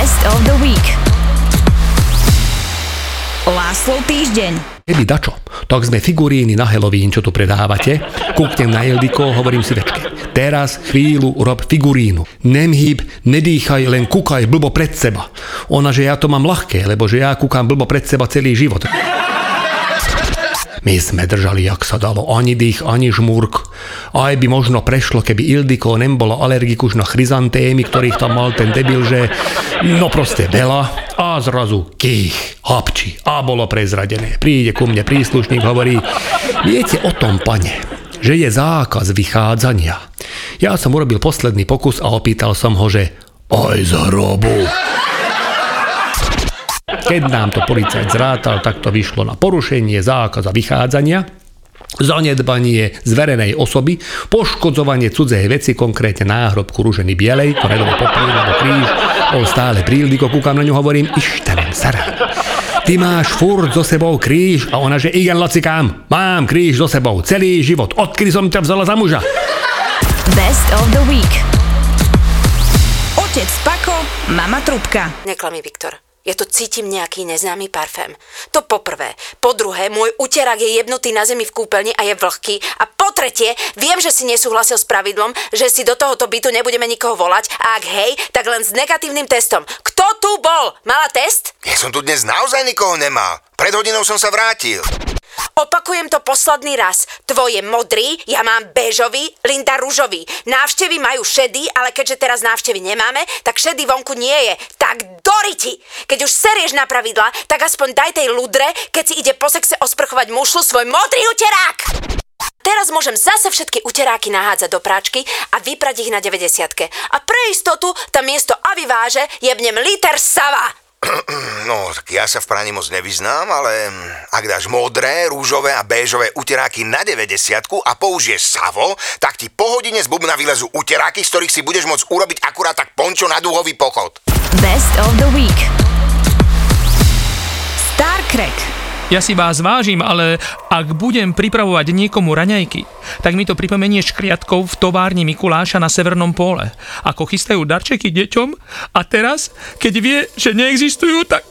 Best of the Week. Láslov týždeň. Keby dačo, tak sme figuríny na Halloween, čo tu predávate. Kúknem na Jeldiko, hovorím si večke. Teraz chvíľu rob figurínu. Nemhýb, nedýchaj, len kúkaj blbo pred seba. Ona, že ja to mám ľahké, lebo že ja kúkam blbo pred seba celý život. My sme držali, jak sa dalo, ani dých, ani žmúrk. Aj by možno prešlo, keby Ildiko nebola alergik už na chryzantémy, ktorých tam mal ten debil, že no proste veľa. A zrazu kých, hapčí a bolo prezradené. Príde ku mne príslušník, hovorí, viete o tom, pane, že je zákaz vychádzania. Ja som urobil posledný pokus a opýtal som ho, že aj z hrobu. Keď nám to policajt zrátal, tak to vyšlo na porušenie zákaza vychádzania, zanedbanie zverenej osoby, poškodzovanie cudzej veci, konkrétne náhrobku ruženy bielej, koredovo popríl alebo kríž, on stále príldiko, kúkam na ňu, hovorím, ištenem sarám. Ty máš furt so sebou kríž a ona, že igen, lacikám, mám kríž so sebou celý život, odkedy som ťa vzala za muža. Best of the Week. Otec Pako, mama Trúbka. Neklamí Viktor. Ja to cítim nejaký neznámy parfém. To poprvé. Po druhé, môj uterák je jebnutý na zemi v kúpeľni a je vlhký. A po tretie, viem, že si nesúhlasil s pravidlom, že si do tohoto bytu nebudeme nikoho volať. A ak hej, tak len s negatívnym testom. Kto tu bol? Mala test? Ja som tu dnes naozaj nikoho nemal. Pred hodinou som sa vrátil. Opakujem to posledný raz. Tvoje modrý, ja mám béžový, Linda ružový. Návštevy majú šedý, ale keďže teraz návštevy nemáme, tak šedý vonku nie je. Tak doriti! Keď už serieš na pravidla, tak aspoň daj tej ľudre, keď si ide po sexe osprchovať mušlu, svoj modrý uterák! Teraz môžem zase všetky uteráky nahádzať do práčky a vyprať ich na 90-ke. A pre istotu tam miesto aviváže jebnem liter sava. No, tak ja sa v praní moc nevyznám, ale ak dáš modré, rúžové a béžové uteráky na 90-ku a použiješ savo, tak ti po hodine z bubna vylezú uteráky, z ktorých si budeš môcť urobiť akurát tak pončo na dúhový pochod. Best of the Week. Star Crack. Ja si vás vážim, ale ak budem pripravovať niekomu raňajky, tak mi to pripomenie škriatkov v továrni Mikuláša na Severnom pole. Ako chystajú darčeky deťom a teraz, keď vie, že neexistujú, tak.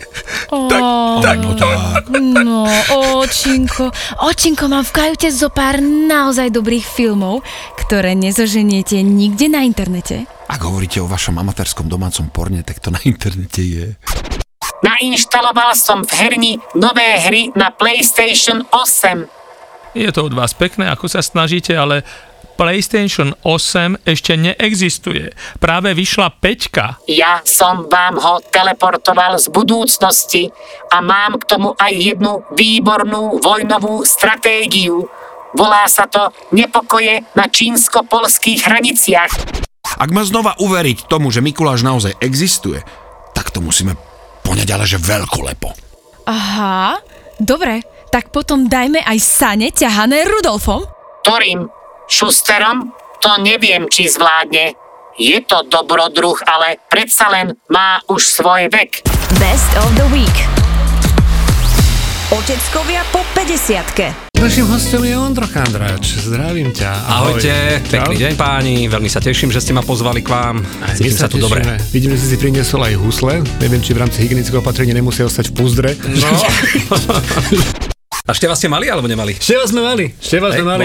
Očinko, mám v kajute zo pár naozaj dobrých filmov, ktoré nezoženiete nikde na internete. Ak hovoríte o vašom amatérskom domácom porne, tak to na internete je... Nainštaloval som v herni nové hry na PlayStation 8. Je to od vás pekné, ako sa snažíte, ale PlayStation 8 ešte neexistuje. Práve vyšla 5. Ja som vám ho teleportoval z budúcnosti a mám k tomu aj jednu výbornú vojnovú stratégiu. Volá sa to Nepokoje na čínsko-polských hraniciach. Ak má znova uveriť tomu, že Mikuláš naozaj existuje, tak to musíme poňať, ale že veľko lepo. Aha, dobre, tak potom dajme aj sane ťahané Rudolfom. Ktorým? Šusterom? To neviem, či zvládne. Je to dobrodruh, ale predsa len má už svoj vek. Best of the Week. Oteckovia po 50-ke. Naším hostom je Ondro Kandrač. Zdravím ťa. Ahojte, pekný deň páni. Veľmi sa teším, že ste ma pozvali k vám. Cítim sa tu dobre. Vidím, že si priniesol aj husle. Neviem, či v rámci hygienického opatrenia nemusia ostať v púzdre. No. A števa ste mali alebo nemali? Števa sme mali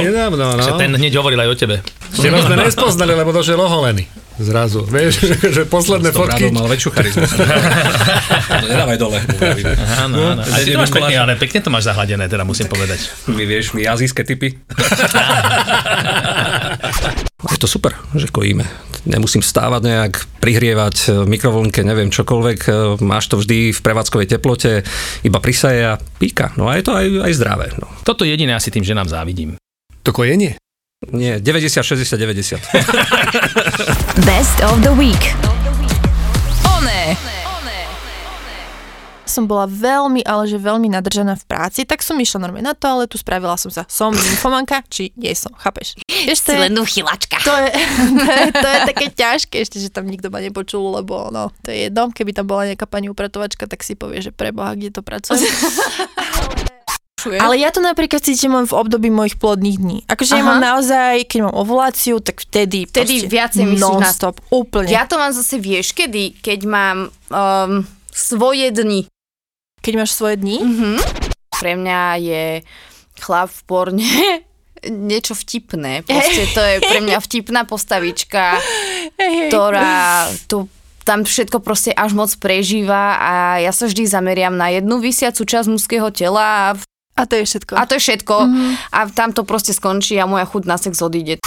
nedávno. No. Ten hneď hovoril aj o tebe. Števa sme nespoznali, lebo došiel oholený. Zrazu. Vieš, že posledné fotky... mal väčšiu charizmus. No nedávaj dole. Áno. Ale pekne to máš zahladené, teda musím povedať. My azijské typy. Je to super, že kojíme. Nemusím vstávať nejak, prihrievať v mikrovlnke, neviem, čokoľvek. Máš to vždy v prevádzkovej teplote, iba prisaje a píka. No a je to aj zdravé. No. Toto jediné asi tým, že nám závidím. To kojenie? Nie, 90, 60, 90. Best of the Week. Som bola veľmi nadržaná v práci, tak som išla normálne na toaletu, spravila som sa, som infomanka, či nie som, chápeš? Ešte, si len uchylačka. To je také ťažké, ešte, že tam nikto ma nepočul, lebo no, to je jedno, keby tam bola nejaká pani upratovačka, tak si povie, že preboha, kde to pracujem. pokračuje. Ale ja to napríklad cítim len v období mojich plodných dní. Akože ja mám naozaj, keď mám ovuláciu, tak vtedy viacej myslíš na to. Úplne. Ja to mám zase, vieš, kedy? Keď mám svoje dni. Keď máš svoje dni? Mhm. Pre mňa je chlap v porne niečo vtipné. Proste to je pre mňa vtipná postavička, ktorá tu tam všetko proste až moc prežíva a ja sa vždy zameriam na jednu vysiacu časť mužského tela. A to je všetko. A to je všetko. Mm-hmm. A tam to proste skončí a moja chuť na sex odíde.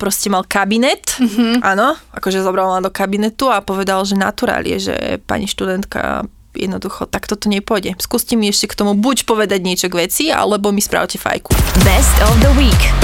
Proste mal kabinet, áno, akože zobral ma do kabinetu a povedal, že naturálie, že pani študentka, jednoducho, tak toto nepôjde. Skúste mi ešte k tomu buď povedať niečo k veci, alebo mi spravte fajku. Best of the week.